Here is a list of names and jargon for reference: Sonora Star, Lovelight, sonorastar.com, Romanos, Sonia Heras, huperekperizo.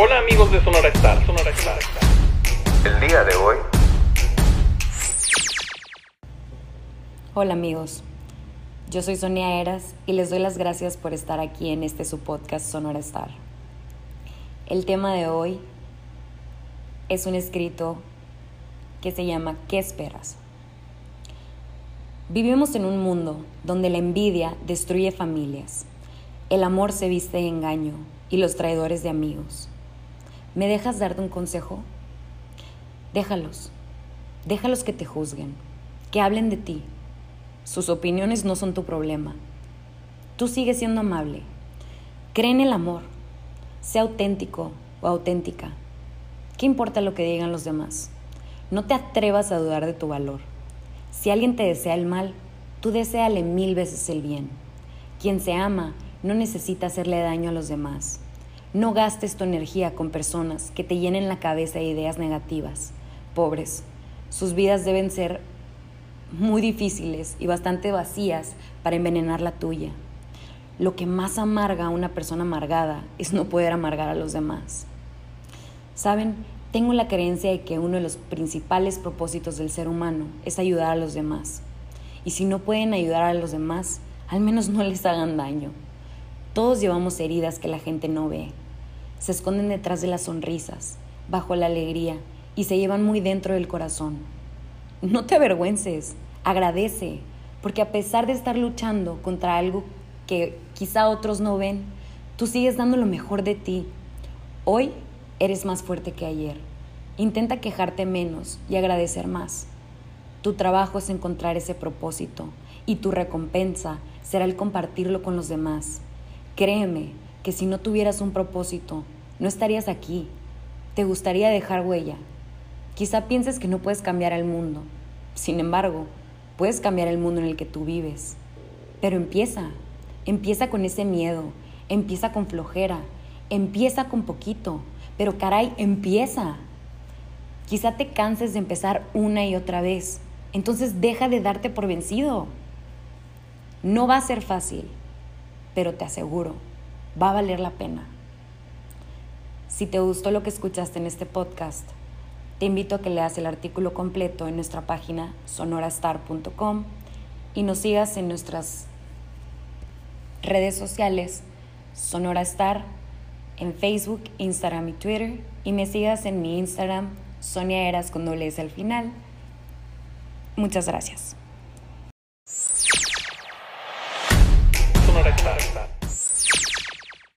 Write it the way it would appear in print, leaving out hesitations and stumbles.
Hola amigos de Sonora Star, Sonora Star. El día de hoy. Hola amigos, yo soy Sonia Heras y les doy las gracias por estar aquí en este su podcast Sonora Star. El tema de hoy es un escrito que se llama ¿Qué esperas? Vivimos en un mundo donde la envidia destruye familias, el amor se viste de engaño y los traidores de amigos. ¿Me dejas darte un consejo? Déjalos que te juzguen, que hablen de ti. Sus opiniones no son tu problema. Tú sigues siendo amable. Cree en el amor. Sé auténtico o auténtica. ¿Qué importa lo que digan los demás? No te atrevas a dudar de tu valor. Si alguien te desea el mal, tú deséale 1000 veces el bien. Quien se ama no necesita hacerle daño a los demás. No gastes tu energía con personas que te llenen la cabeza de ideas negativas. Pobres, sus vidas deben ser muy difíciles y bastante vacías para envenenar la tuya. Lo que más amarga a una persona amargada es no poder amargar a los demás. ¿Saben? Tengo la creencia de que uno de los principales propósitos del ser humano es ayudar a los demás. Y si no pueden ayudar a los demás, al menos no les hagan daño. Todos llevamos heridas que la gente no ve. Se esconden detrás de las sonrisas, bajo la alegría y se llevan muy dentro del corazón. No te avergüences, agradece, porque a pesar de estar luchando contra algo que quizá otros no ven, tú sigues dando lo mejor de ti. Hoy eres más fuerte que ayer. Intenta quejarte menos y agradecer más. Tu trabajo es encontrar ese propósito y tu recompensa será el compartirlo con los demás. Créeme que si no tuvieras un propósito, no estarías aquí. Te gustaría dejar huella. Quizá pienses que no puedes cambiar al mundo. Sin embargo, puedes cambiar el mundo en el que tú vives. Pero empieza con ese miedo, empieza con flojera, empieza con poquito, pero caray, empieza. Quizá te canses de empezar una y otra vez, entonces deja de darte por vencido. No va a ser fácil, pero te aseguro, va a valer la pena. Si te gustó lo que escuchaste en este podcast, te invito a que leas el artículo completo en nuestra página sonorastar.com y nos sigas en nuestras redes sociales Sonora Star en Facebook, Instagram y Twitter, y me sigas en mi Instagram Sonia Heras con doble S al final. Muchas gracias.